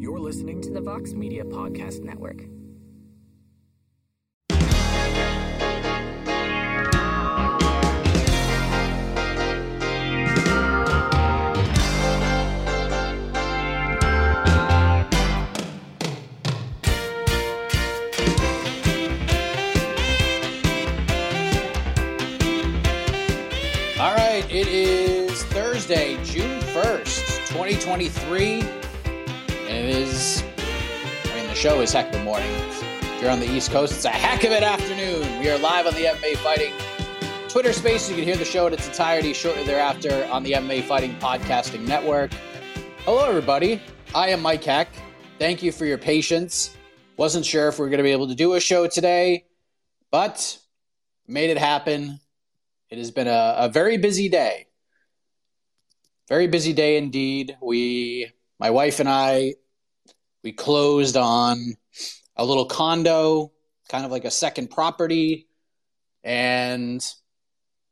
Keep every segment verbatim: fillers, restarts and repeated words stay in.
You're listening to the Vox Media Podcast Network. It is Thursday, June first, twenty twenty-three, and it is, I mean, the show is heck of a morning. If you're on the East Coast, it's a heck of an afternoon. We are live on the M M A Fighting Twitter space. You can hear the show in its entirety shortly thereafter on the M M A Fighting Podcasting Network. Hello, everybody. I am Mike Heck. Thank you for your patience. Wasn't sure if we were going to be able to do a show today, but made it happen. It has been a, a very busy day. Very busy day indeed. We, my wife and I, we closed on a little condo, kind of like a second property. And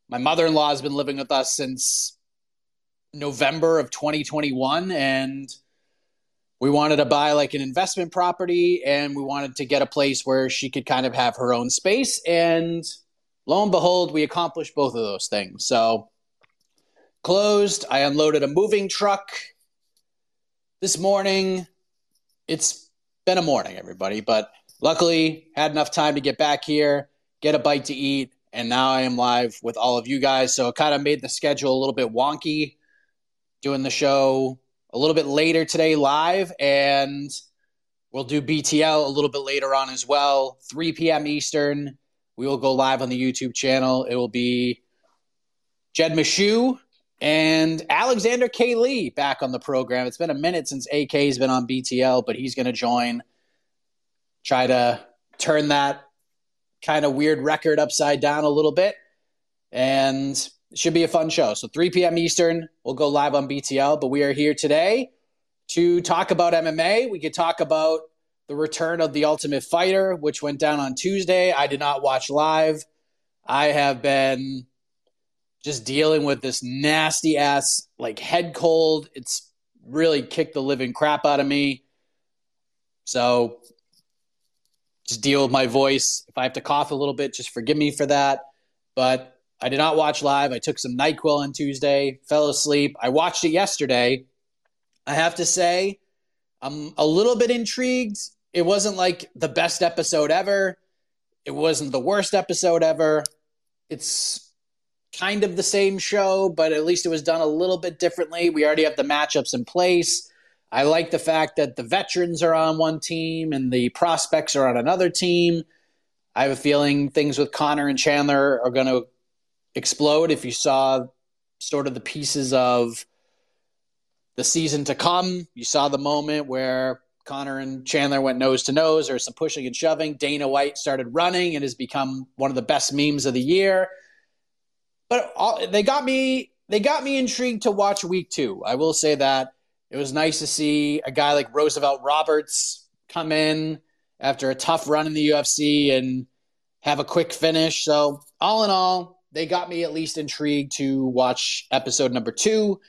my mother-in-law has been living with us since November of twenty twenty-one. And we wanted to buy like an investment property, and we wanted to get a place where she could kind of have her own space. And lo and behold, we accomplished both of those things. So, closed. I unloaded a moving truck this morning. It's been a morning, everybody, but luckily had enough time to get back here, get a bite to eat, and now I am live with all of you guys. So, it kind of made the schedule a little bit wonky, doing the show a little bit later today live, and we'll do B T L a little bit later on as well, three p.m. Eastern. We will go live on the YouTube channel. It will be Jed Meshew and Alexander K. Lee back on the program. It's been a minute since A K's been on B T L, but he's going to join. Try to turn that kind of weird record upside down a little bit. And it should be a fun show. So three p.m. Eastern, we'll go live on B T L. But we are here today to talk about M M A. We could talk about the return of The Ultimate Fighter, which went down on Tuesday. I did not watch live. I have been just dealing with this nasty ass, like, head cold. It's really kicked the living crap out of me. So just deal with my voice. If I have to cough a little bit, just forgive me for that. But I did not watch live. I took some NyQuil on Tuesday, fell asleep. I watched it yesterday. I have to say, I'm a little bit intrigued. It wasn't like the best episode ever. It wasn't the worst episode ever. It's kind of the same show, but at least it was done a little bit differently. We already have the matchups in place. I like the fact that the veterans are on one team and the prospects are on another team. I have a feeling things with Conor and Chandler are going to explode. If you saw sort of the pieces of the season to come, you saw the moment where Conor and Chandler went nose to nose. There was some pushing and shoving. Dana White started running and has become one of the best memes of the year. But all, they got me they got me intrigued to watch week two. I will say that. It was nice to see a guy like Roosevelt Roberts come in after a tough run in the U F C and have a quick finish. So all in all, they got me at least intrigued to watch episode number two,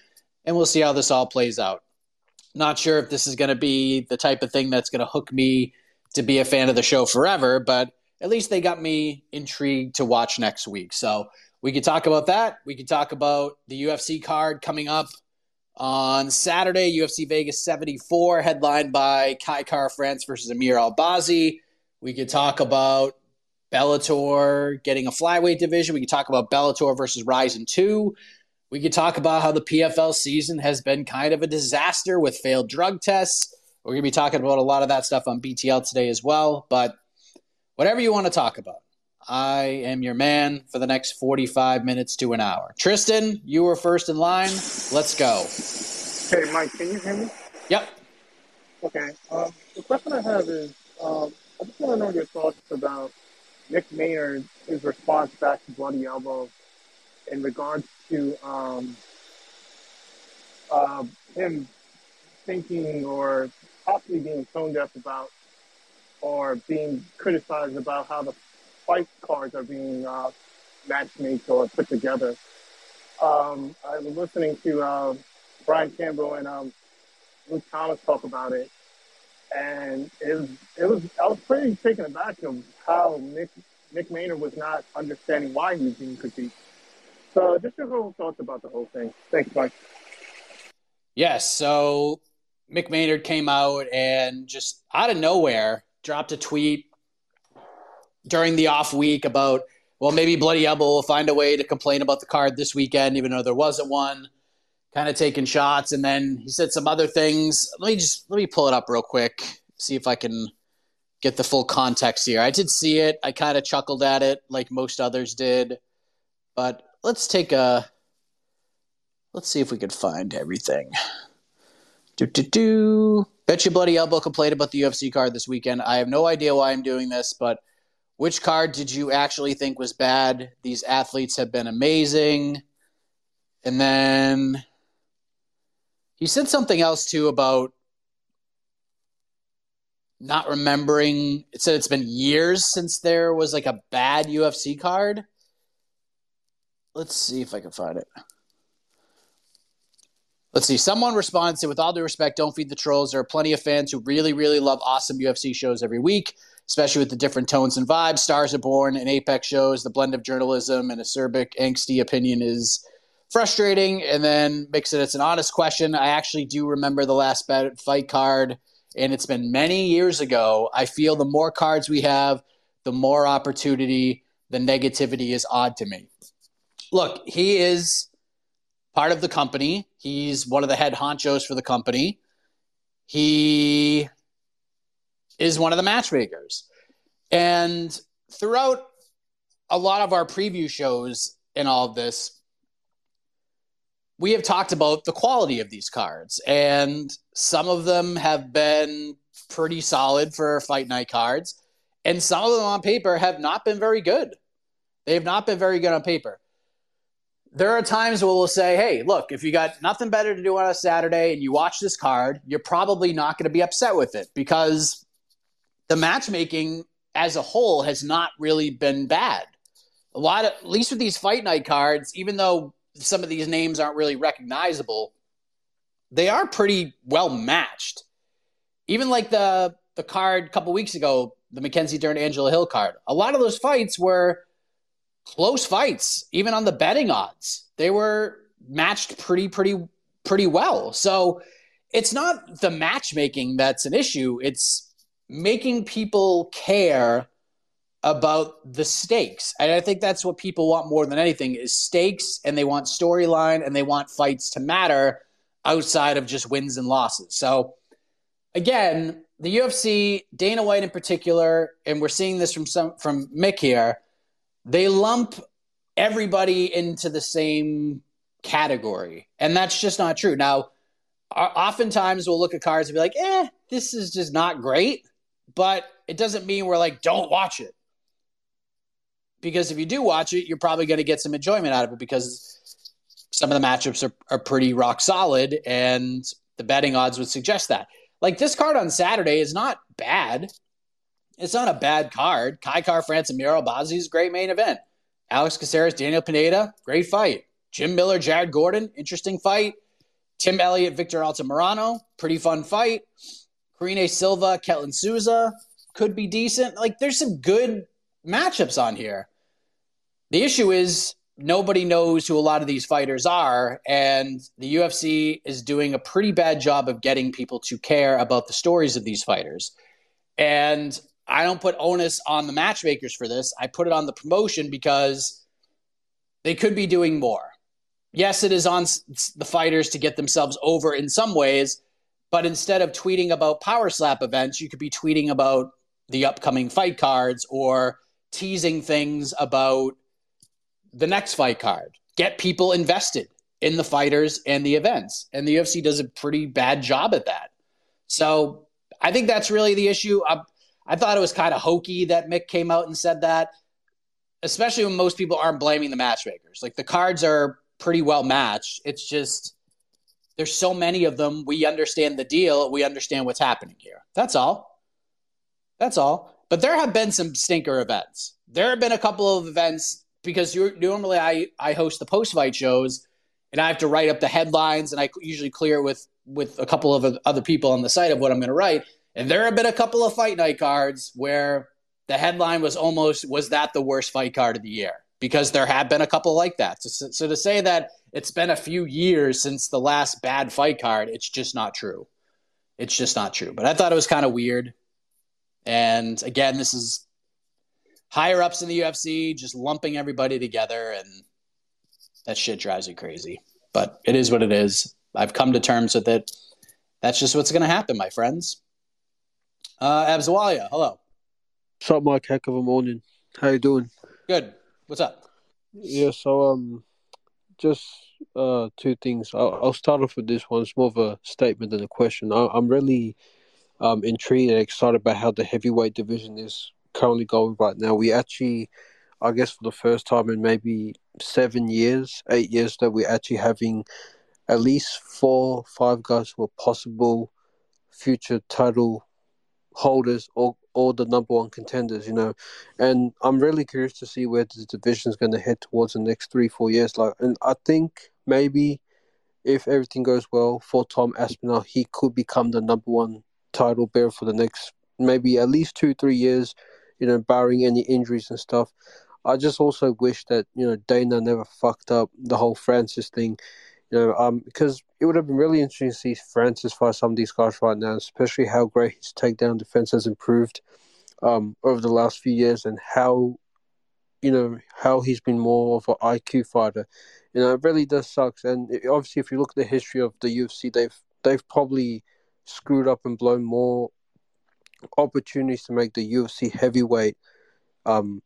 and we'll see how this all plays out. Not sure if this is going to be the type of thing that's going to hook me to be a fan of the show forever, but at least they got me intrigued to watch next week. So we could talk about that. We could talk about the U F C card coming up on Saturday, U F C Vegas seventy-four, headlined by Kai Kara-France versus Amir Albazi. We could talk about Bellator getting a flyweight division. We could talk about Bellator versus Ryzen two. We could talk about how the P F L season has been kind of a disaster with failed drug tests. We're going to be talking about a lot of that stuff on B T L today as well. But whatever you want to talk about, I am your man for the next forty-five minutes to an hour. Tristan, you were first in line. Let's go. Hey, Mike, can you hear me? Yep. Okay. Um, the question I have is, um, I just want to know your thoughts about Mick Maynard, his response back to Bloody Elbow in regards to um, uh, him thinking or possibly being tone deaf about or being criticized about how the fight cards are being uh, matchmade or put together. Um, I was listening to uh, Brian Campbell and um, Luke Thomas talk about it, and it was, it was I was pretty taken aback of how Mick, Mick Maynard was not understanding why he was being critiqued. So just your whole thoughts about the whole thing. Thanks, Mike. Yes, so Mick Maynard came out and just out of nowhere dropped a tweet during the off week about, well, maybe Bloody Elbow will find a way to complain about the card this weekend, even though there wasn't one, kind of taking shots. And then he said some other things. Let me just, let me pull it up real quick, see if I can get the full context here. I did see it. I kind of chuckled at it like most others did, but let's take a, let's see if we could find everything. Do, do, do. Bet you Bloody Elbow complained about the U F C card this weekend. I have no idea why I'm doing this, but which card did you actually think was bad? These athletes have been amazing. And then he said something else, too, about not remembering. It said it's been years since there was, like, a bad U F C card. Let's see if I can find it. Let's see. Someone responds to, with all due respect, don't feed the trolls. There are plenty of fans who really, really love awesome U F C shows every week, especially with the different tones and vibes. Stars Are Born and Apex shows, the blend of journalism and acerbic, angsty opinion is frustrating. And then mix it. It's an honest question. I actually do remember the last fight card, and it's been many years ago. I feel the more cards we have, the more opportunity. The negativity is odd to me. Look, he is part of the company. He's one of the head honchos for the company. He is one of the matchmakers. And throughout a lot of our preview shows and all of this, we have talked about the quality of these cards. And some of them have been pretty solid for fight night cards. And some of them on paper have not been very good. They have not been very good on paper. There are times where we'll say, hey, look, if you got nothing better to do on a Saturday and you watch this card, you're probably not going to be upset with it because the matchmaking as a whole has not really been bad. A lot of, at least with these fight night cards, even though some of these names aren't really recognizable, they are pretty well matched. Even like the, the card a couple weeks ago, the Mackenzie Dern Angela Hill card, a lot of those fights were close fights, even on the betting odds. They were matched pretty, pretty, pretty well. So it's not the matchmaking that's an issue. It's making people care about the stakes. And I think that's what people want more than anything is stakes, and they want storyline, and they want fights to matter outside of just wins and losses. So again, the U F C, Dana White in particular, and we're seeing this from some, from Mick here, they lump everybody into the same category, and that's just not true. Now, oftentimes we'll look at cards and be like, eh, this is just not great, but it doesn't mean we're like, don't watch it. Because if you do watch it, you're probably going to get some enjoyment out of it because some of the matchups are, are pretty rock solid, and the betting odds would suggest that. Like, this card on Saturday is not bad. it's not a bad card. Kai Kara-France and Amir Albazi is a great main event. Alex Caceres, Daniel Pineda, great fight. Jim Miller, Jared Gordon, interesting fight. Tim Elliott, Victor Altamirano, pretty fun fight. Karine Silva, Ketlin Souza, could be decent. Like, there's some good matchups on here. The issue is nobody knows who a lot of these fighters are, and the U F C is doing a pretty bad job of getting people to care about the stories of these fighters. And I don't put onus on the matchmakers for this. I put it on the promotion because they could be doing more. Yes, it is on the fighters to get themselves over in some ways, but instead of tweeting about power slap events, you could be tweeting about the upcoming fight cards or teasing things about the next fight card. Get people invested in the fighters and the events. And the U F C does a pretty bad job at that. So I think that's really the issue. I, I thought it was kind of hokey that Mick came out and said that, especially when most people aren't blaming the matchmakers. Like, the cards are pretty well matched. It's just there's so many of them. We understand the deal. We understand what's happening here. That's all. That's all. But there have been some stinker events. There have been a couple of events because you're, normally I, I host the post-fight shows and I have to write up the headlines, and I usually clear with, with a couple of other people on the site of what I'm going to write. And there have been a couple of fight night cards where the headline was almost, was that the worst fight card of the year? Because there have been a couple like that. So, so to say that it's been a few years since the last bad fight card, it's just not true. It's just not true. But I thought it was kind of weird. And again, this is higher ups in the U F C just lumping everybody together, and that shit drives me crazy. But it is what it is. I've come to terms with it. That's just what's going to happen, my friends. Uh, Abzawalia, hello. What's up, Mike? Heck of a morning. How you doing? Good. What's up? Yeah, so um, just uh, two things. I'll, I'll start off with this one. It's more of a statement than a question. I, I'm really um intrigued and excited by how the heavyweight division is currently going right now. We actually, I guess, for the first time in maybe seven years, eight years, that we're actually having at least four, five guys who are possible future title holders or or the number one contenders, you know. And I'm really curious to see where the division is going to head towards the next three, four years. Like, and I think maybe if everything goes well for Tom Aspinall, he could become the number one title bearer for the next maybe at least two, three years, you know, barring any injuries and stuff. I just also wish that, you know, Dana never fucked up the whole Francis thing, you know, um, because it would have been really interesting to see Francis fight some of these guys right now, especially how great his takedown defense has improved um, over the last few years, and how, you know, how he's been more of an I Q fighter. You know, it really does sucks. And it, obviously, if you look at the history of the U F C, they've they've probably screwed up and blown more opportunities to make the U F C heavyweight, um,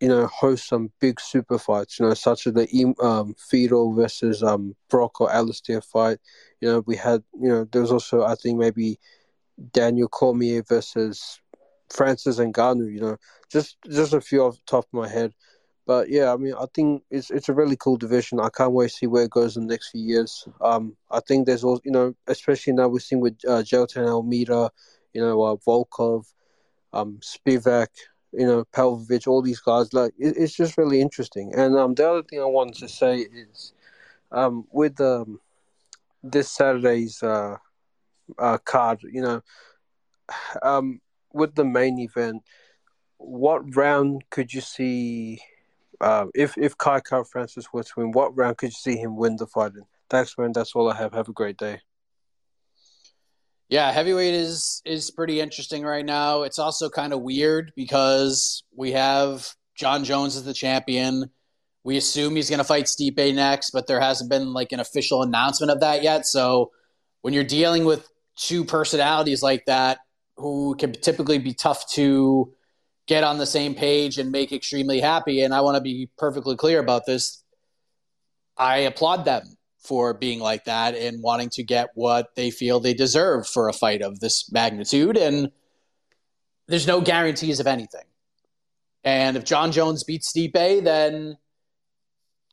you know, host some big super fights, you know, such as the um, Fedor versus um, Brock or Alistair fight. You know, we had, you know, there was also, I think, maybe Daniel Cormier versus Francis Ngannou, you know, just just a few off the top of my head. But yeah, I mean, I think it's it's a really cool division. I can't wait to see where it goes in the next few years. Um, I think there's also, you know, especially now we're seeing with uh, Jailton Almeida, you know, uh, Volkov, um, Spivak, you know, Pavlovich, all these guys. Like, it, it's just really interesting. And um, the other thing I wanted to say is, um, with um, this Saturday's uh, uh card, you know, um, with the main event, what round could you see? Uh, if if Kai Kara-France were to win, what round could you see him win the fight in? Thanks, man. That's all I have. Have a great day. Yeah, heavyweight is is pretty interesting right now. It's also kind of weird because we have Jon Jones as the champion. We assume he's going to fight Stipe next, but there hasn't been like an official announcement of that yet. So when you're dealing with two personalities like that, who can typically be tough to get on the same page and make extremely happy. And I want to be perfectly clear about this. I applaud them for being like that and wanting to get what they feel they deserve for a fight of this magnitude. And there's no guarantees of anything. And if Jon Jones beats Stipe, then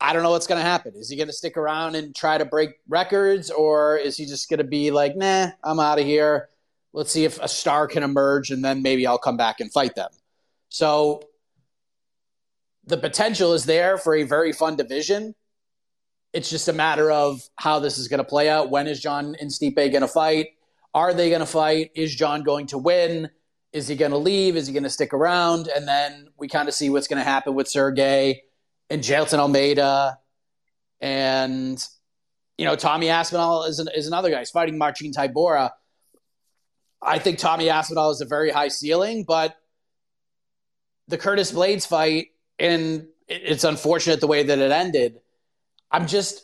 I don't know what's going to happen. Is he going to stick around and try to break records, or is he just going to be like, nah, I'm out of here? Let's see if a star can emerge, and then maybe I'll come back and fight them. So the potential is there for a very fun division. It's just a matter of how this is going to play out. When is Jon and Stipe going to fight? Are they going to fight? Is Jon going to win? Is he going to leave? Is he going to stick around? And then we kind of see what's going to happen with Sergey and Jailton Almeida. And, you know, Tommy Aspinall is, an, is another guy. He's fighting Marcin Tybura. I think Tommy Aspinall is a very high ceiling, but the Curtis Blaydes fight, and it's unfortunate the way that it ended. I'm just,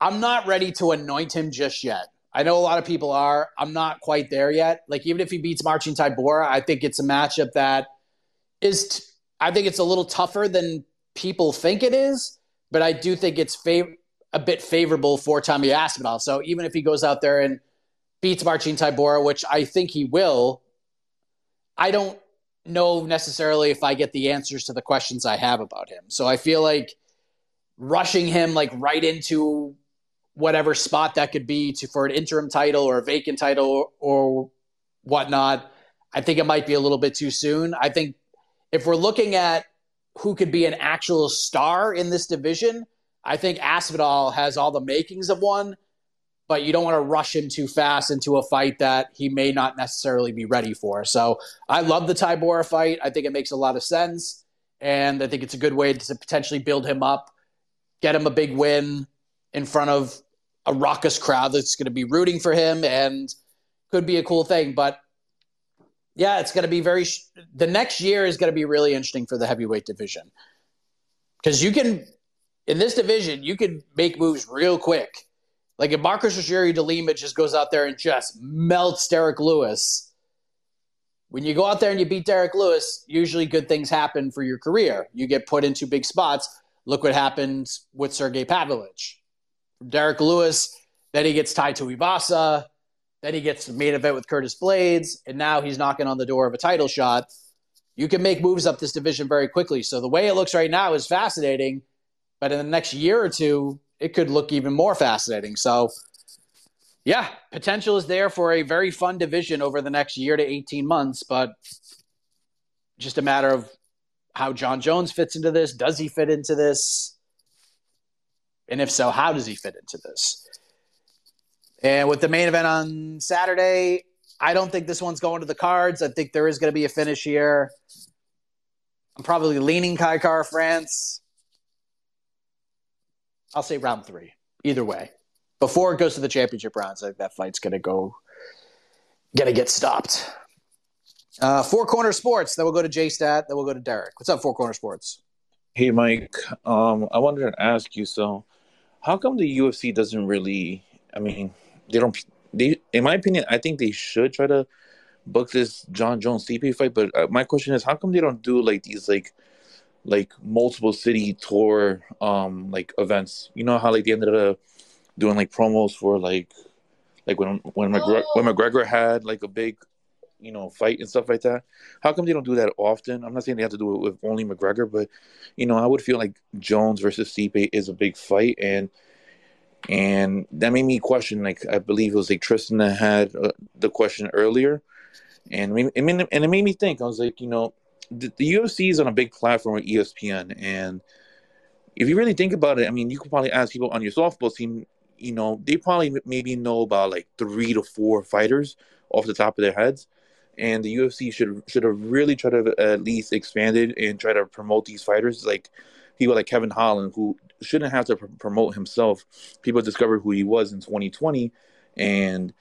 I'm not ready to anoint him just yet. I know a lot of people are. I'm not quite there yet. Like, even if he beats Marcin Tybura, I think it's a matchup that is, t- I think it's a little tougher than people think it is, but I do think it's fav- a bit favorable for Tommy Aspinall. So even if he goes out there and beats Marcin Tybura, which I think he will, I don't know necessarily if I get the answers to the questions I have about him. So I feel like rushing him like right into whatever spot that could be to, for an interim title or a vacant title or, or whatnot, I think it might be a little bit too soon. I think if we're looking at who could be an actual star in this division, I think Aspinall has all the makings of one, but you don't want to rush him too fast into a fight that he may not necessarily be ready for. So I love the Tybura fight. I think it makes a lot of sense, and I think it's a good way to potentially build him up, get him a big win in front of a raucous crowd that's going to be rooting for him, and could be a cool thing. But yeah, it's going to be very, sh- the next year is going to be really interesting for the heavyweight division. Cause you can, in this division, you can make moves real quick. Like if Marcus Rogério de Lima just goes out there and just melts Derek Lewis, when you go out there and you beat Derek Lewis, usually good things happen for your career. You get put into big spots. Look what happened with Sergey Pavlovich. Derek Lewis, then he gets tied to Ibasa, then he gets the main event with Curtis Blaydes, and now he's knocking on the door of a title shot. You can make moves up this division very quickly. So the way it looks right now is fascinating, but in the next year or two, it could look even more fascinating. So, yeah, potential is there for a very fun division over the next year to eighteen months, but just a matter of how Jon Jones fits into this. Does he fit into this? And if so, how does he fit into this? And with the main event on Saturday, I don't think this one's going to the cards. I think there is going to be a finish here. I'm probably leaning Kai Kara-France. I'll say round three, either way. Before it goes to the championship rounds, I think that fight's going to go, going to get stopped. Uh, Four Corner Sports, then we'll go to J-Stat, then we'll go to Derek. What's up, Four Corner Sports? Hey, Mike. Um, I wanted to ask you, so how come the U F C doesn't really, I mean, they don't, they, in my opinion, I think they should try to book this Jon Jones C P fight, but uh, my question is, how come they don't do like these, like, like multiple city tour, um, like events? You know how like they ended up doing like promos for like, like when, when, McGregor, oh. when McGregor had like a big, you know, fight and stuff like that. How come they don't do that often? I'm not saying they have to do it with only McGregor, but, you know, I would feel like Jones versus Stipe is a big fight, and and that made me question, like, I believe it was, like, Tristan that had uh, the question earlier, and it, made, and it made me think. I was like, you know, the, the U F C is on a big platform with E S P N, and if you really think about it, I mean, you could probably ask people on your softball team, you know, they probably maybe know about, like, three to four fighters off the top of their heads. And the U F C should should have really tried to at least expand it and try to promote these fighters. Like people like Kevin Holland, who shouldn't have to pr- promote himself. People discovered who he was in twenty twenty, and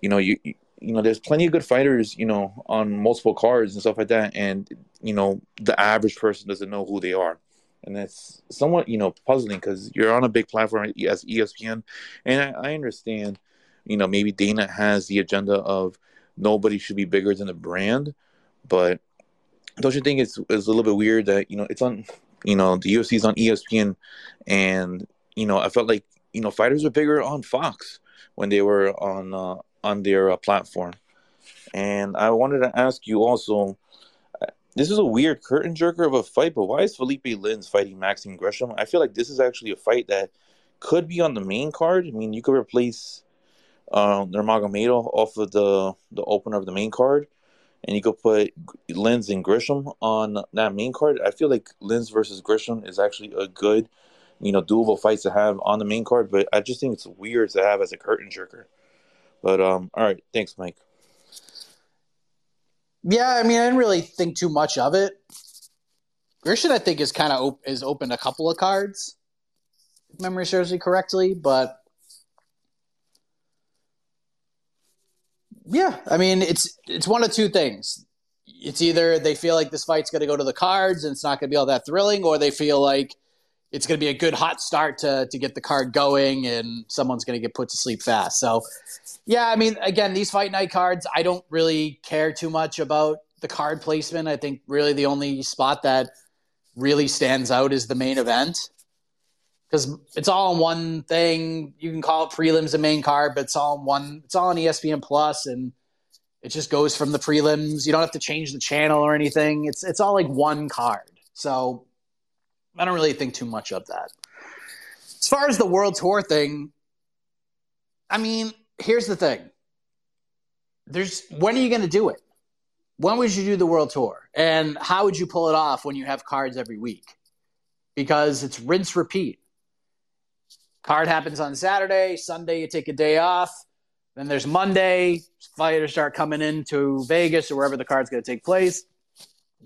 you know you you know there's plenty of good fighters, you know, on multiple cards and stuff like that. And you know the average person doesn't know who they are, and that's somewhat you know puzzling because you're on a big platform as E S P N, and I, I understand, you know, maybe Dana has the agenda of nobody should be bigger than the brand, but don't you think it's, it's a little bit weird that, you know, it's on, you know, the U F C is on E S P N, and, you know, I felt like, you know, fighters were bigger on Fox when they were on, uh, on their uh, platform. And I wanted to ask you also, this is a weird curtain jerker of a fight, but why is Felipe Lins fighting Maxime Gresham? I feel like this is actually a fight that could be on the main card. I mean, you could replace um, Nurmagomedov off of the, the opener of the main card. And you could put Lins and Grisham on that main card. I feel like Lins versus Grisham is actually a good, you know, doable fight to have on the main card. But I just think it's weird to have as a curtain jerker. But, um, all right. Thanks, Mike. Yeah, I mean, I didn't really think too much of it. Grisham, I think, is kind of op- is opened a couple of cards, if memory serves me correctly. But, yeah, I mean, it's it's one of two things. It's either they feel like this fight's going to go to the cards and it's not going to be all that thrilling, or they feel like it's going to be a good hot start to to get the card going and someone's going to get put to sleep fast. So, yeah, I mean, again, these fight night cards, I don't really care too much about the card placement. I think really the only spot that really stands out is the main event, because it's all in one thing. You can call it prelims and main card, but it's all in one. It's all on E S P N Plus, and it just goes from the prelims. You don't have to change the channel or anything. It's it's all like one card. So I don't really think too much of that. As far as the World Tour thing, I mean, here's the thing. There's when are you going to do it? When would you do the World Tour? And how would you pull it off when you have cards every week? Because it's rinse repeat. Card happens on Saturday. Sunday, you take a day off. Then there's Monday. Fighters start coming into Vegas or wherever the card's going to take place.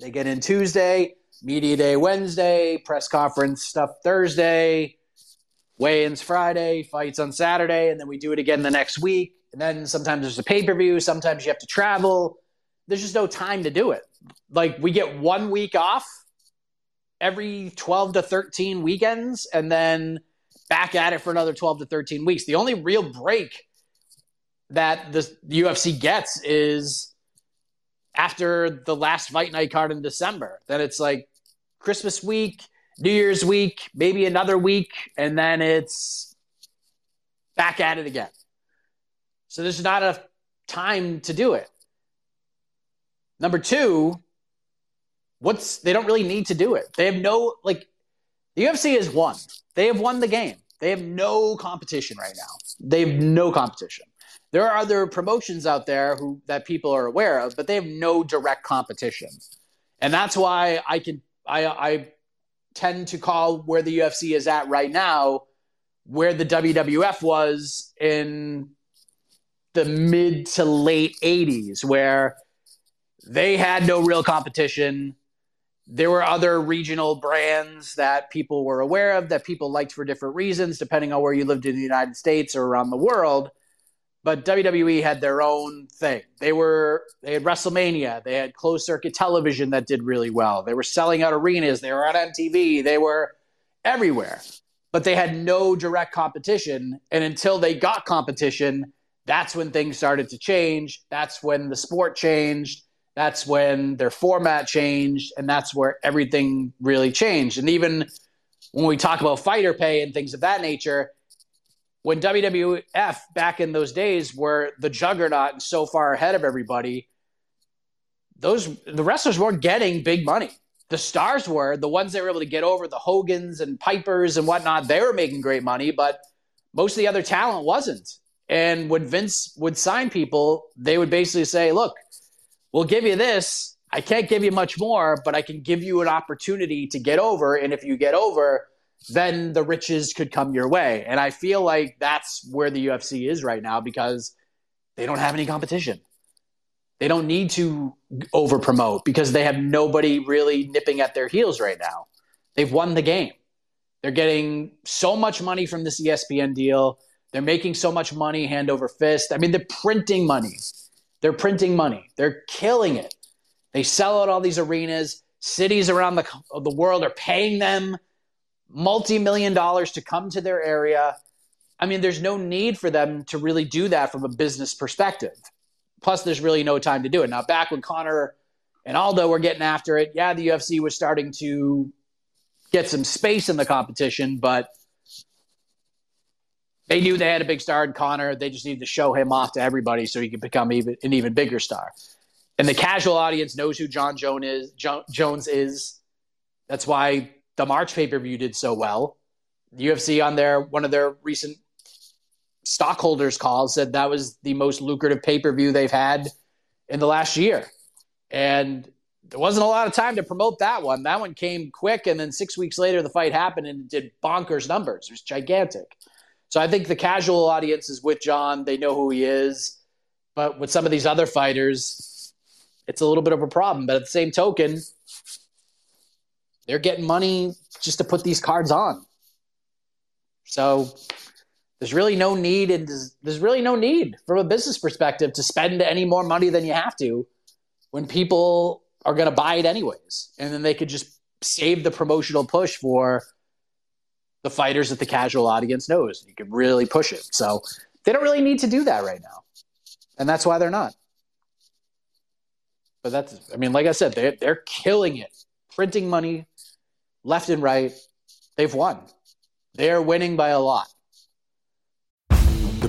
They get in Tuesday, media day Wednesday, press conference stuff Thursday, weigh-ins Friday, fights on Saturday, and then we do it again the next week. And then sometimes there's a pay-per-view. Sometimes you have to travel. There's just no time to do it. Like, we get one week off every twelve to thirteen weekends, and then – back at it for another twelve to thirteen weeks. The only real break that the U F C gets is after the last fight night card in December. Then it's like Christmas week, New Year's week, maybe another week, and then it's back at it again. So there's not enough time to do it. Number two, what's they don't really need to do it. They have no, like, the U F C has won. They have won the game. They have no competition right now. They have no competition. There are other promotions out there who that people are aware of, but they have no direct competition. And that's why I can I, I tend to call where the U F C is at right now where the W W F was in the mid to late eighties, where they had no real competition. There were other regional brands that people were aware of, that people liked for different reasons, depending on where you lived in the United States or around the world. But W W E had their own thing. They were they had WrestleMania. They had closed-circuit television that did really well. They were selling out arenas. They were on M T V. They were everywhere. But they had no direct competition. And until they got competition, that's when things started to change. That's when the sport changed. That's when their format changed, and that's where everything really changed. And even when we talk about fighter pay and things of that nature, when W W F back in those days were the juggernaut and so far ahead of everybody, those the wrestlers weren't getting big money. The stars were. The ones that were able to get over, the Hogans and Pipers and whatnot, they were making great money, but most of the other talent wasn't. And when Vince would sign people, they would basically say, look, we'll give you this. I can't give you much more, but I can give you an opportunity to get over. And if you get over, then the riches could come your way. And I feel like that's where the U F C is right now, because they don't have any competition. They don't need to over-promote because they have nobody really nipping at their heels right now. They've won the game. They're getting so much money from this E S P N deal. They're making so much money hand over fist. I mean, they're printing money. They're printing money. They're killing it. They sell out all these arenas. Cities around the, the world are paying them multi-million dollars to come to their area. I mean, there's no need for them to really do that from a business perspective. Plus, there's really no time to do it. Now, back when Conor and Aldo were getting after it, yeah, the U F C was starting to get some space in the competition, but they knew they had a big star in Conor. They just needed to show him off to everybody so he could become even, an even bigger star. And the casual audience knows who Jon Jones is. Jo- Jones is. That's why the March pay-per-view did so well. The U F C on their one of their recent stockholders call said that was the most lucrative pay-per-view they've had in the last year. And there wasn't a lot of time to promote that one. That one came quick, and then six weeks later the fight happened and it did bonkers numbers. It was gigantic. So I think the casual audience is with Jon. They know who he is. But with some of these other fighters, it's a little bit of a problem. But at the same token, they're getting money just to put these cards on. So there's really no need, and there's, there's really no need from a business perspective to spend any more money than you have to when people are going to buy it anyways. And then they could just save the promotional push for the fighters that the casual audience knows. You could really push it. So they don't really need to do that right now. And that's why they're not. But that's, I mean, like I said, they're, they're killing it. Printing money left and right. They've won. They're winning by a lot. The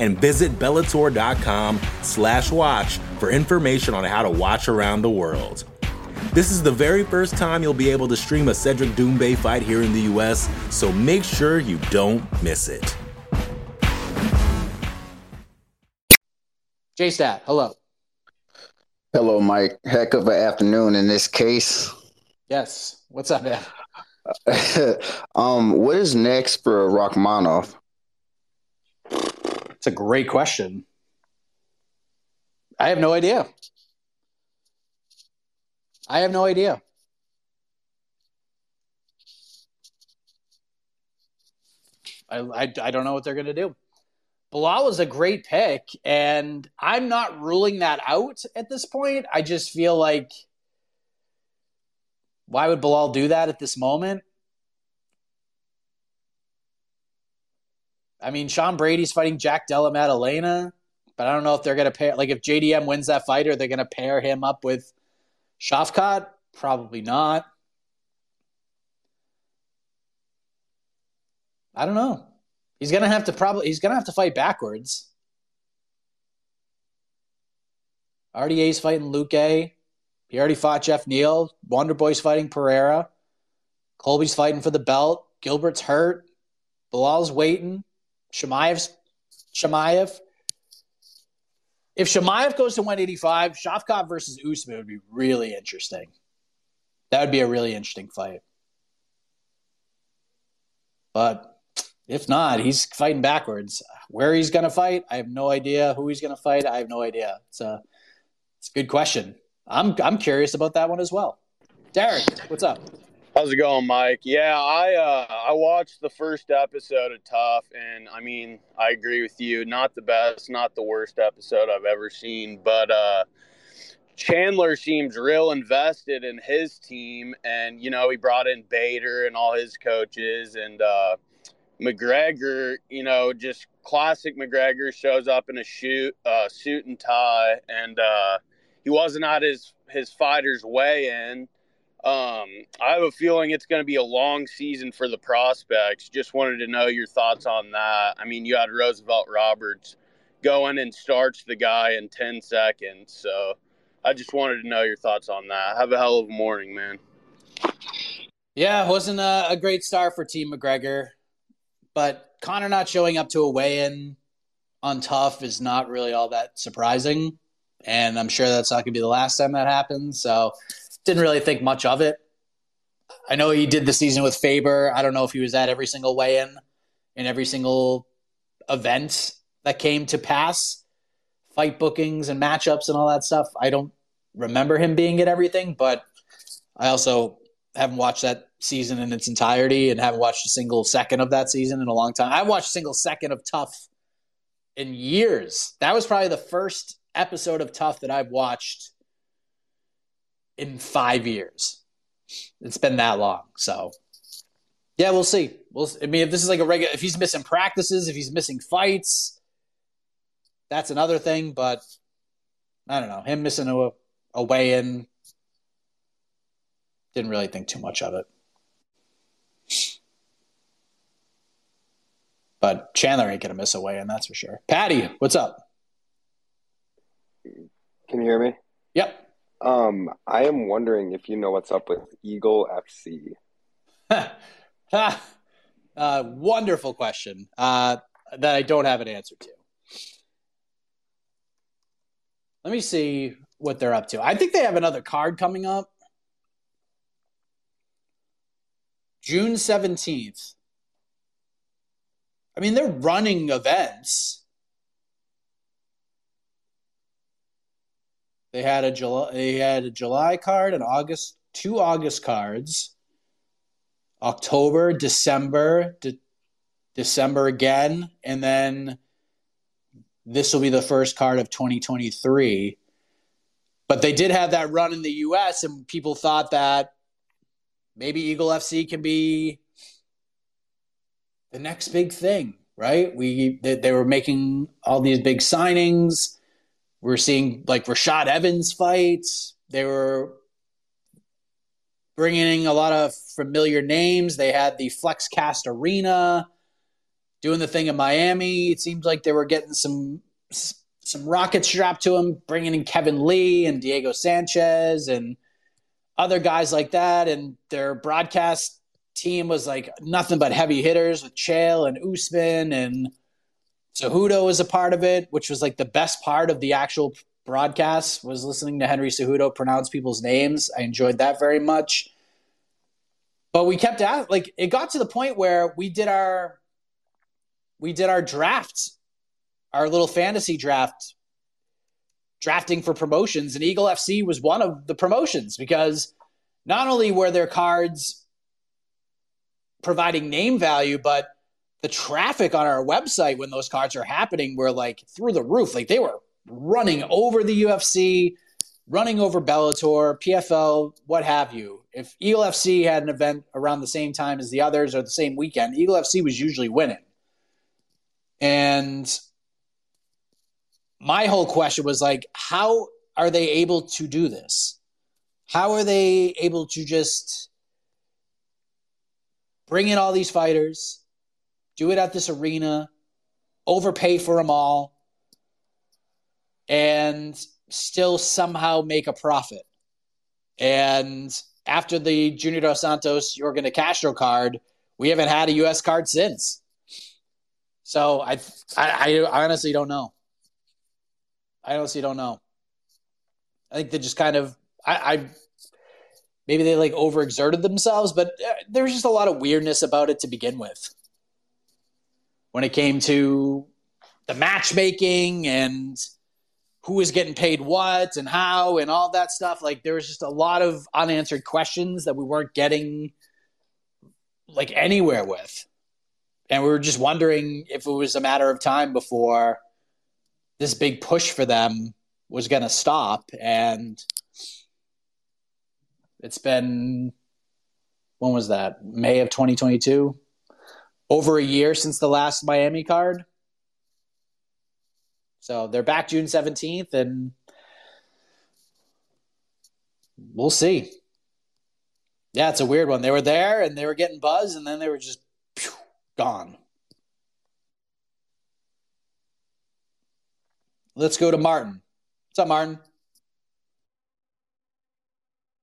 And visit Bellator.com slash watch for information on how to watch around the world. This is the very first time you'll be able to stream a Cedric Doumbe fight here in the U S, so make sure you don't miss it. J-Stat, hello. Hello, Mike. Heck of an afternoon in this case. Yes. What's up, man? um, what is next for Rakhmonov? It's a great question. I have no idea. I have no idea. I, I, I don't know what they're going to do. Bilal was a great pick, and I'm not ruling that out at this point. I just feel like, why would Bilal do that at this moment? I mean, Sean Brady's fighting Jack Della Maddalena, but I don't know if they're going to pair. Like, if J D M wins that fight, are they going to pair him up with Shavkat? Probably not. I don't know. He's going to have to probably, he's going to have to fight backwards. R D A's fighting Luke A. He already fought Jeff Neal. Wonder Boy's fighting Pereira. Colby's fighting for the belt. Gilbert's hurt. Bilal's waiting. Shamaev's Shamaev. If Shamaev goes to one eighty-five, Shavkat versus Usman would be really interesting. That would be a really interesting fight. But if not, he's fighting backwards. Where he's going to fight, I have no idea. Who he's going to fight, I have no idea. It's a, it's a good question. I'm I'm curious about that one as well. Derek, what's up? How's it going, Mike? Yeah, I uh, I watched the first episode of Tough, and I mean, I agree with you. Not the best, not the worst episode I've ever seen, but uh, Chandler seems real invested in his team, and you know, he brought in Bader and all his coaches, and uh, McGregor. You know, just classic McGregor shows up in a shoot, uh, suit and tie, and uh, he wasn't at his his fighter's weigh-in. Um, I have a feeling it's going to be a long season for the prospects. Just wanted to know your thoughts on that. I mean, you had Roosevelt Roberts go in and starch the guy in ten seconds. So I just wanted to know your thoughts on that. Have a hell of a morning, man. Yeah, wasn't a, a great start for Team McGregor. But Conor not showing up to a weigh-in on Tough is not really all that surprising. And I'm sure that's not going to be the last time that happens. So didn't really think much of it. I know he did the season with Faber. I don't know if he was at every single weigh-in and every single event that came to pass, fight bookings and matchups and all that stuff. I don't remember him being at everything, but I also haven't watched that season in its entirety and haven't watched a single second of that season in a long time. I watched a single second of Tough in years. That was probably the first episode of Tough that I've watched in five years. It's been that long. So yeah, we'll see. We'll, I mean, if this is like a regular, if he's missing practices, if he's missing fights, that's another thing. But I don't know, him missing a, a weigh-in, didn't really think too much of it. But Chandler ain't going to miss a weigh-in, that's for sure. Patty, what's up? Can you hear me? Yep. Um, I am wondering if you know what's up with Eagle F C. uh, wonderful question uh, that I don't have an answer to. Let me see what they're up to. I think they have another card coming up. June seventeenth. I mean, they're running events. They had a July, they had a July card, an August, two August cards, October, December, de- December again, and then this will be the first card of twenty twenty-three. But they did have that run in the U S, and people thought that maybe Eagle F C can be the next big thing, right? We they, they were making all these big signings. We're seeing, like, Rashad Evans fights. They were bringing in a lot of familiar names. They had the FlexCast Arena, doing the thing in Miami. It seems like they were getting some some rockets strapped to them, bringing in Kevin Lee and Diego Sanchez and other guys like that. And their broadcast team was, like, nothing but heavy hitters with Chael and Usman, and Cejudo was a part of it, which was like the best part of the actual broadcast, was listening to Henry Cejudo pronounce people's names. I enjoyed that very much. But we kept at, like, it got to the point where we did our, we did our draft, our little fantasy draft, drafting for promotions, and Eagle F C was one of the promotions, because not only were their cards providing name value, but the traffic on our website when those cards are happening were, like, through the roof. Like, they were running over the U F C, running over Bellator, P F L, what have you. If Eagle F C had an event around the same time as the others or the same weekend, Eagle F C was usually winning. And my whole question was, like, how are they able to do this? How are they able to just bring in all these fighters, do it at this arena, overpay for them all, and still somehow make a profit? And after the Junior Dos Santos, Jorgen De Castro card, we haven't had a U S card since. So I, I, I honestly don't know. I honestly don't know. I think they just kind of, I, I maybe they like overexerted themselves, but there's just a lot of weirdness about it to begin with, when it came to the matchmaking and who was getting paid what and how and all that stuff. Like, there was just a lot of unanswered questions that we weren't getting, like, anywhere with. And we were just wondering if it was a matter of time before this big push for them was going to stop. And it's been, when was that? May of twenty twenty-two? Over a year since the last Miami card. So they're back June seventeenth, and we'll see. Yeah, it's a weird one. They were there, and they were getting buzz, and then they were just phew, gone. Let's go to Martin. What's up, Martin?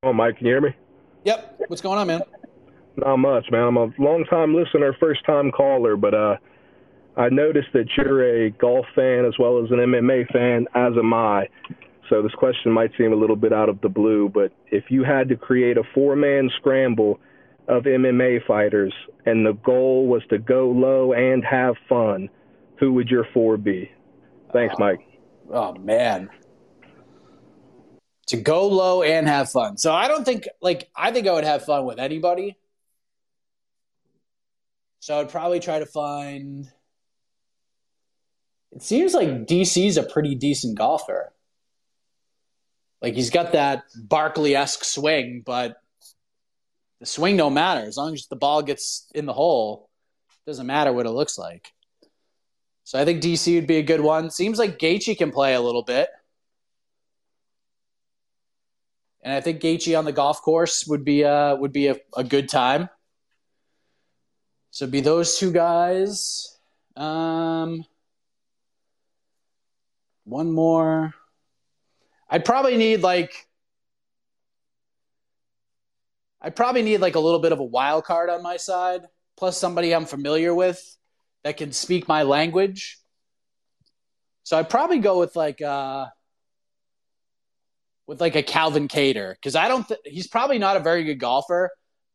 Oh, Mike, can you hear me? Yep. What's going on, man? Not much, man. I'm a long-time listener, first-time caller, but uh, I noticed that you're a golf fan as well as an M M A fan, as am I. So this question might seem a little bit out of the blue, but if you had to create a four-man scramble of M M A fighters and the goal was to go low and have fun, who would your four be? Thanks, oh, Mike. Oh, man. To go low and have fun. So I don't think – like, I think I would have fun with anybody. So I'd probably try to find, it seems like D C's a pretty decent golfer. Like, he's got that Barkley-esque swing, but the swing don't matter. As long as the ball gets in the hole, it doesn't matter what it looks like. So I think D C would be a good one. Seems like Gaethje can play a little bit. And I think Gaethje on the golf course would be uh would be a, a good time. So it'd be those two guys. Um, one more. I'd probably need like I'd probably need like a little bit of a wild card on my side, plus somebody I'm familiar with that can speak my language. So I'd probably go with like uh with like a Calvin Kattar, because I don't th- he's probably not a very good golfer,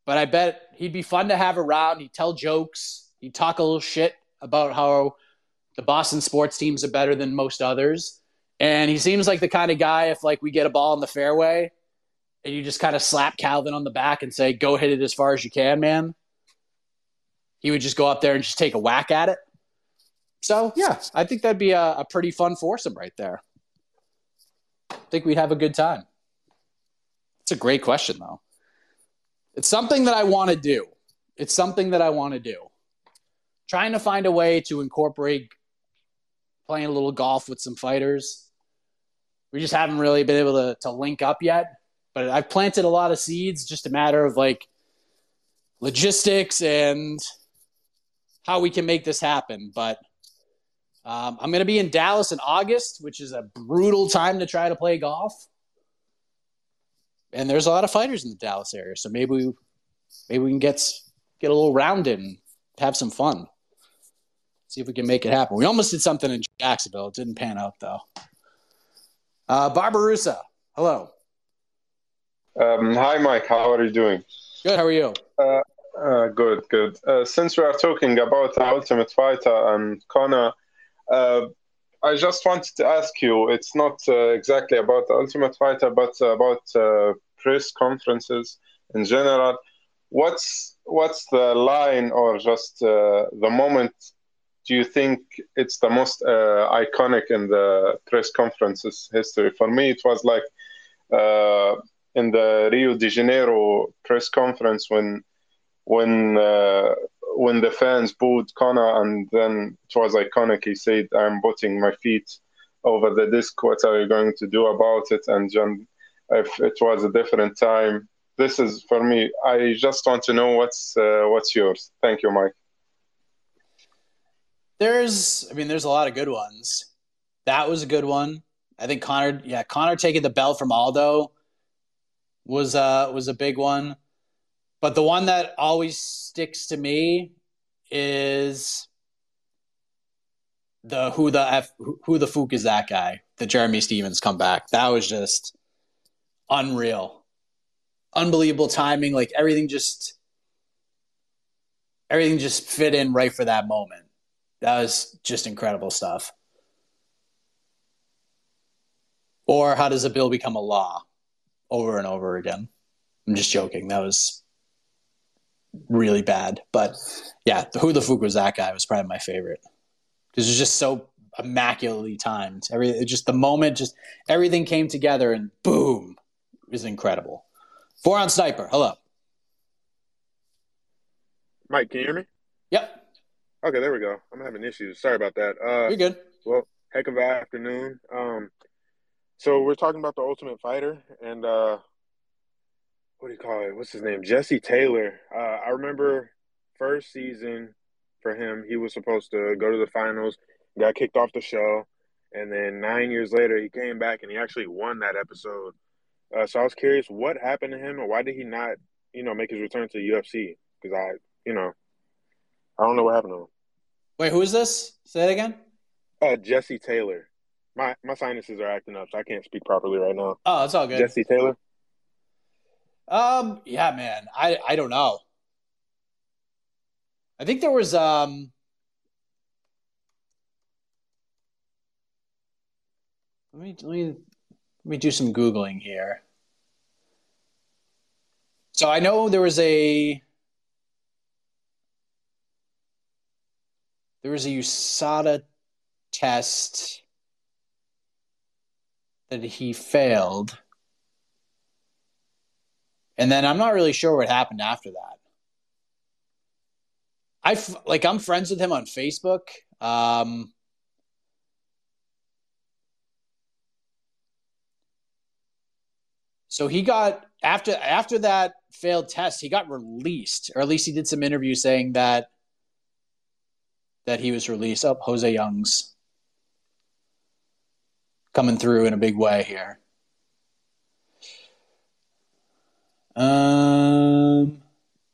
but I bet he'd be fun to have around. He'd tell jokes. He'd talk a little shit about how the Boston sports teams are better than most others. And he seems like the kind of guy, if like we get a ball in the fairway and you just kind of slap Calvin on the back and say, go hit it as far as you can, man, he would just go up there and just take a whack at it. So, yeah, I think that'd be a, a pretty fun foursome right there. Think we'd have a good time. It's a great question, though. It's something that I want to do. It's something that I want to do. Trying to find a way to incorporate playing a little golf with some fighters. We just haven't really been able to, to link up yet, but I've planted a lot of seeds, just a matter of like logistics and how we can make this happen. But Um, I'm going to be in Dallas in August, which is a brutal time to try to play golf. And there's a lot of fighters in the Dallas area, so maybe we, maybe we can get get a little round in and have some fun. See if we can make it happen. We almost did something in Jacksonville. It didn't pan out, though. Uh, Barbarossa, hello. Um, hi, Mike. How are you doing? Good. How are you? Uh, uh, good, good. Uh, since we are talking about The Ultimate Fighter and Conor, Uh, I just wanted to ask you, it's not uh, exactly about The Ultimate Fighter, but about uh, press conferences in general. What's what's the line or just uh, the moment do you think it's the most uh, iconic in the press conferences history? For me, it was like uh, in the Rio de Janeiro press conference when when. Uh, when the fans booed Conor, and then it was iconic. He said, I'm putting my feet over the disc. What are you going to do about it? And John, if it was a different time. This is, for me, I just want to know what's uh, what's yours. Thank you, Mike. There's, I mean, there's a lot of good ones. That was a good one. I think Conor, yeah, Conor taking the belt from Aldo was uh, was a big one. But the one that always sticks to me is the who the F, who the fuck is that guy? The Jeremy Stevens comeback. That was just unreal, unbelievable timing. Like everything just everything just fit in right for that moment. That was just incredible stuff. Or how does a bill become a law? Over and over again. I'm just joking. That was really bad, but yeah, the, who the fuck was that guy was probably my favorite because it was just so immaculately timed. Every it just the moment, just everything came together, and boom, it was incredible. Four on Sniper, hello, Mike. Can you hear me? Yep. Okay, there we go. I'm having issues. Sorry about that. Uh, You're good. Well, heck of an afternoon. Um, so we're talking about The Ultimate Fighter, and uh. What do you call it? What's his name? Jesse Taylor. Uh, I remember first season for him, he was supposed to go to the finals, got kicked off the show, and then nine years later he came back and he actually won that episode. Uh, so I was curious what happened to him and why did he not, you know, make his return to the U F C? Because I, you know, I don't know what happened to him. Wait, who is this? Say that again? Uh, Jesse Taylor. My my sinuses are acting up, so I can't speak properly right now. Oh, it's all good. Jesse Taylor. Um, yeah, man, I, I don't know. I think there was, um, let me, let me, let me do some Googling here. So I know there was a, there was a U S A D A test that he failed. And then I'm not really sure what happened after that. I like I'm friends with him on Facebook. Um, So he got after after that failed test, he got released, or at least he did some interviews saying that that he was released. Oh, Jose Young's coming through in a big way here. Um,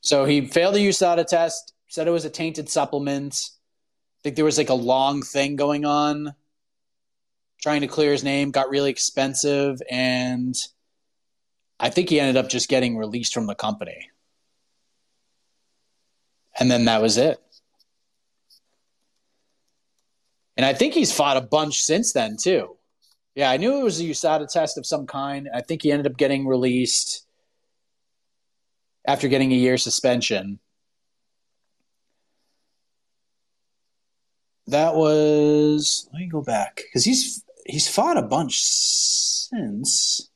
so he failed the U S A D A test, said it was a tainted supplement. I think there was like a long thing going on, trying to clear his name, got really expensive, and I think he ended up just getting released from the company. And then that was it. And I think he's fought a bunch since then, too. Yeah, I knew it was a U S A D A test of some kind. I think he ended up getting released after getting a year suspension. That was... Let me go back. Because he's he's fought a bunch since...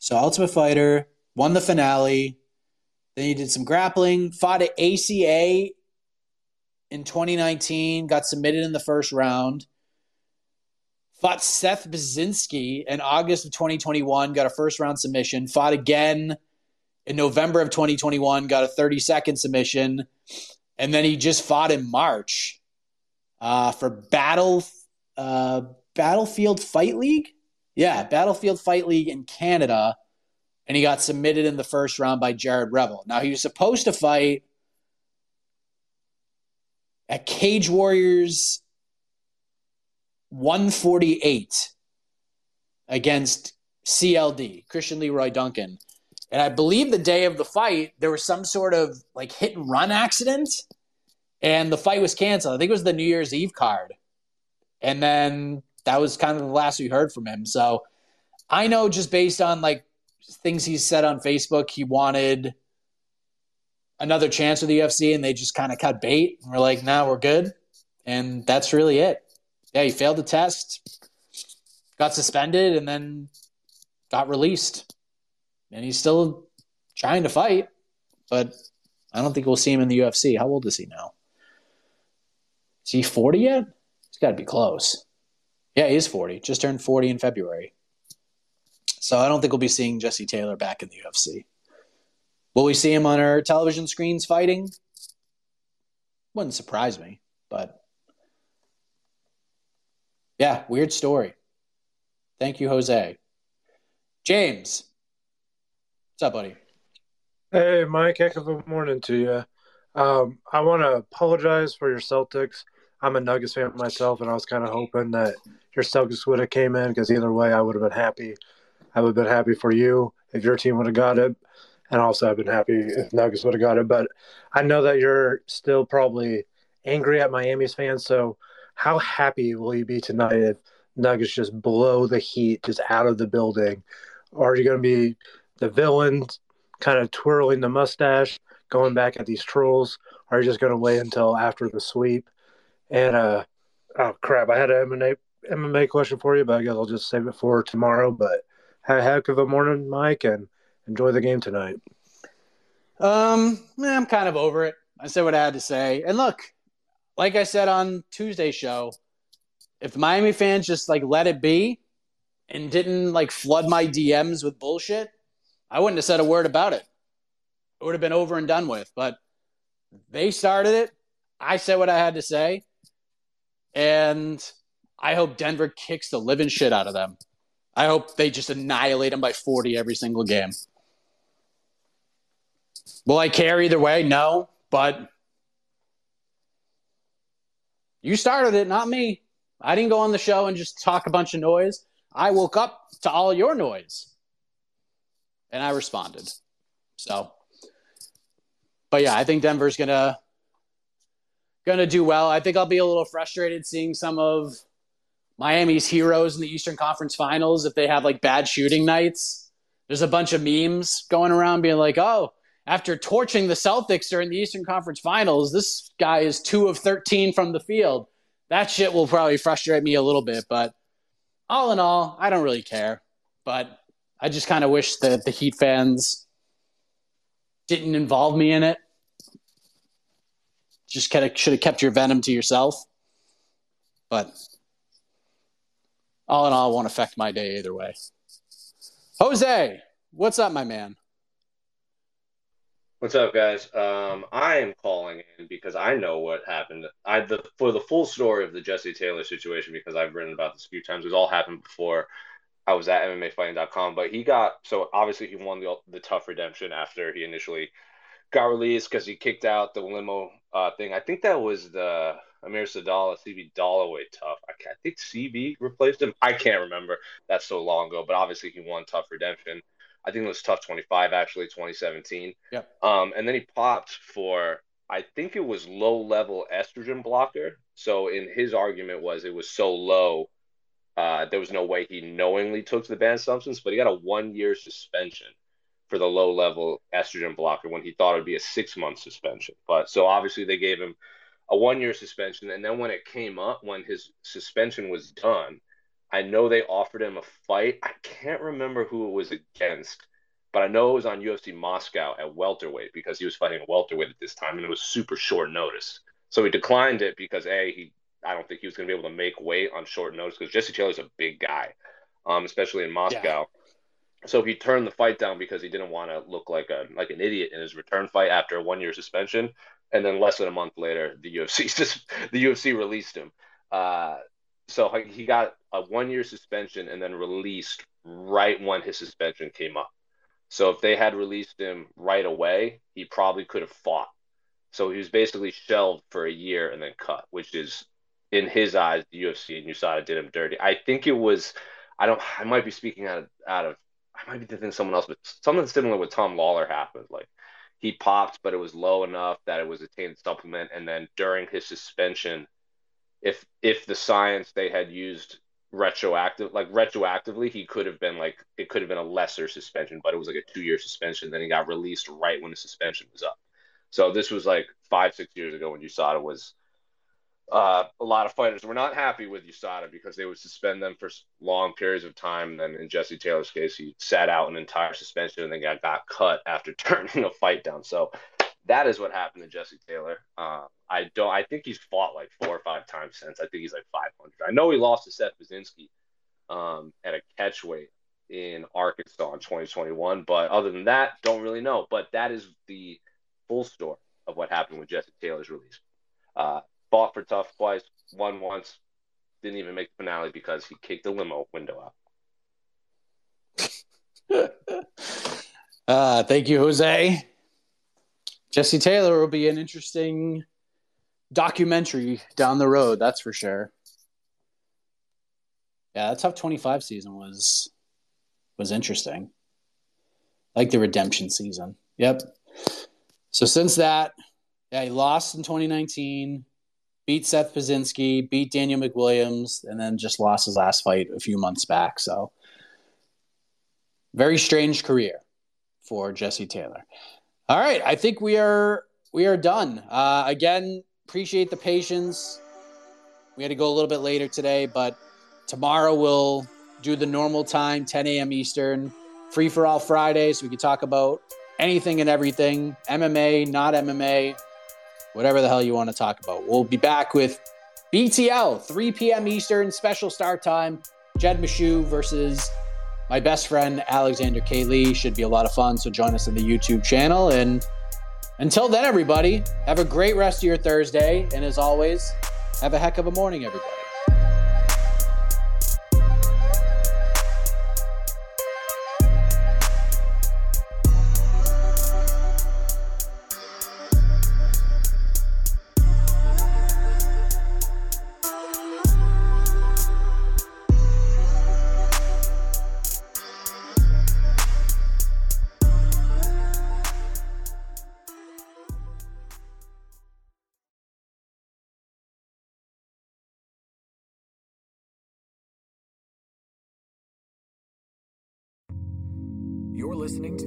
So Ultimate Fighter, won the finale. Then he did some grappling, fought at A C A in twenty nineteen, got submitted in the first round. Fought Seth Baczynski in August of twenty twenty-one, got a first round submission. Fought again in November of twenty twenty-one, got a thirty second submission. And then he just fought in March uh, for Battle uh, Battlefield Fight League. Yeah, Battlefield Fight League in Canada, and he got submitted in the first round by Jared Rebel. Now, he was supposed to fight at Cage Warriors one forty-eight against C L D, Christian Leroy Duncan. And I believe the day of the fight, there was some sort of like hit and run accident, and the fight was canceled. I think it was the New Year's Eve card. And then... that was kind of the last we heard from him. So I know just based on like things he said on Facebook, he wanted another chance with the U F C, and they just kind of cut bait. And we're like, nah, we're good. And that's really it. Yeah, he failed the test, got suspended, and then got released. And he's still trying to fight, but I don't think we'll see him in the U F C. How old is he now? Is he forty yet? He's got to be close. Yeah, he is forty. Just turned forty in February. So I don't think we'll be seeing Jesse Taylor back in the U F C. Will we see him on our television screens fighting? Wouldn't surprise me, but... yeah, weird story. Thank you, Jose. James. What's up, buddy? Hey, Mike. Heck of a morning to you. Um, I want to apologize for your Celtics. I'm a Nuggets fan myself, and I was kind of hoping that your Celtics would have came in, because either way I would have been happy. I would have been happy for you if your team would have got it, and also I've been happy if Nuggets would have got it. But I know that you're still probably angry at Miami's fans, so how happy will you be tonight if Nuggets just blow the Heat just out of the building? Or are you going to be the villain, kind of twirling the mustache, going back at these trolls? Or are you just going to wait until after the sweep? And, uh, oh, crap, I had an M M A, M M A question for you, but I guess I'll just save it for tomorrow. But have a heck of a morning, Mike, and enjoy the game tonight. Um, I'm kind of over it. I said what I had to say. And, look, like I said on Tuesday's show, if the Miami fans just, like, let it be and didn't, like, flood my D Ms with bullshit, I wouldn't have said a word about it. It would have been over and done with. But they started it. I said what I had to say. And I hope Denver kicks the living shit out of them. I hope they just annihilate them by forty every single game. Will I care either way? No, but you started it, not me. I didn't go on the show and just talk a bunch of noise. I woke up to all your noise. And I responded. So, but yeah, I think Denver's going to Going to do well. I think I'll be a little frustrated seeing some of Miami's heroes in the Eastern Conference Finals if they have, like, bad shooting nights. There's a bunch of memes going around being like, oh, after torching the Celtics during the Eastern Conference Finals, this guy is two of thirteen from the field. That shit will probably frustrate me a little bit, but all in all, I don't really care. But I just kind of wish that the Heat fans didn't involve me in it. Just kind of should have kept your venom to yourself. But all in all, it won't affect my day either way. Jose, what's up, my man? What's up, guys? Um, I am calling in because I know what happened. I the for the full story of the Jesse Taylor situation, because I've written about this a few times. It all happened before I was at M M A Fighting dot com. But he got so obviously he won the the tough redemption after he initially got released because he kicked out the limo uh, thing. I think that was the Amir Sadallah, C B Dalloway tough. I, I think C B replaced him. I can't remember. That's so long ago. But obviously he won tough redemption. I think it was tough twenty-five, actually, twenty seventeen. Yeah. Um, and then he popped for, I think it was low-level estrogen blocker. So in his argument was it was so low, uh, there was no way he knowingly took the banned substance. But he got a one-year suspension for the low-level estrogen blocker when he thought it would be a six-month suspension. But so obviously they gave him a one-year suspension, and then when it came up, when his suspension was done, I know they offered him a fight. I can't remember who it was against, but I know it was on U F C Moscow at welterweight because he was fighting a welterweight at this time, and it was super short notice. So he declined it because, A, he, I don't think he was going to be able to make weight on short notice because Jesse Taylor's a big guy, um, especially in Moscow. Yeah. So he turned the fight down because he didn't want to look like a like an idiot in his return fight after a one-year suspension. And then less than a month later, the U F C just, the U F C released him. Uh, so he got a one-year suspension and then released right when his suspension came up. So if they had released him right away, he probably could have fought. So he was basically shelved for a year and then cut, which is, in his eyes, the U F C and U S A D A did him dirty. I think it was – I don't. I might be speaking out of, out of – I might be thinking someone else, but something similar with Tom Lawler happened. Like, he popped, but it was low enough that it was a tainted supplement. And then during his suspension, if if the science they had used retroactive, like retroactively, he could have been like, it could have been a lesser suspension, but it was like a two-year suspension. Then he got released right when the suspension was up. So this was like five, six years ago when U S A D A was, uh, a lot of fighters were not happy with U S A D A because they would suspend them for long periods of time. And then in Jesse Taylor's case, he sat out an entire suspension and then got, got cut after turning a fight down. So that is what happened to Jesse Taylor. Uh, I don't. I think he's fought like four or five times since. I think he's like five hundred. I know he lost to Seth Baczynski um, at a catchweight in Arkansas in twenty twenty-one. But other than that, don't really know. But that is the full story of what happened with Jesse Taylor's release. Uh, fought for tough twice, won once, didn't even make the finale because he kicked the limo window out. uh, thank you, Jose. Jesse Taylor will be an interesting documentary down the road, that's for sure. Yeah, that top twenty-five season was was interesting. Like the redemption season. Yep. So since that, yeah, he lost in twenty nineteen, beat Seth Pazinski, beat Daniel McWilliams, and then just lost his last fight a few months back. So very strange career for Jesse Taylor. All right, I think we are we are done. Uh, again, appreciate the patience. We had to go a little bit later today, but tomorrow we'll do the normal time, ten a.m. Eastern, free for all Friday, so we can talk about anything and everything, M M A, not M M A, whatever the hell you want to talk about. We'll be back with B T L, three p.m. Eastern, special start time, Jed Meshew versus my best friend, Alexander K. Lee. Should be a lot of fun, so join us on the YouTube channel. And until then, everybody, have a great rest of your Thursday. And as always, have a heck of a morning, everybody. You're listening to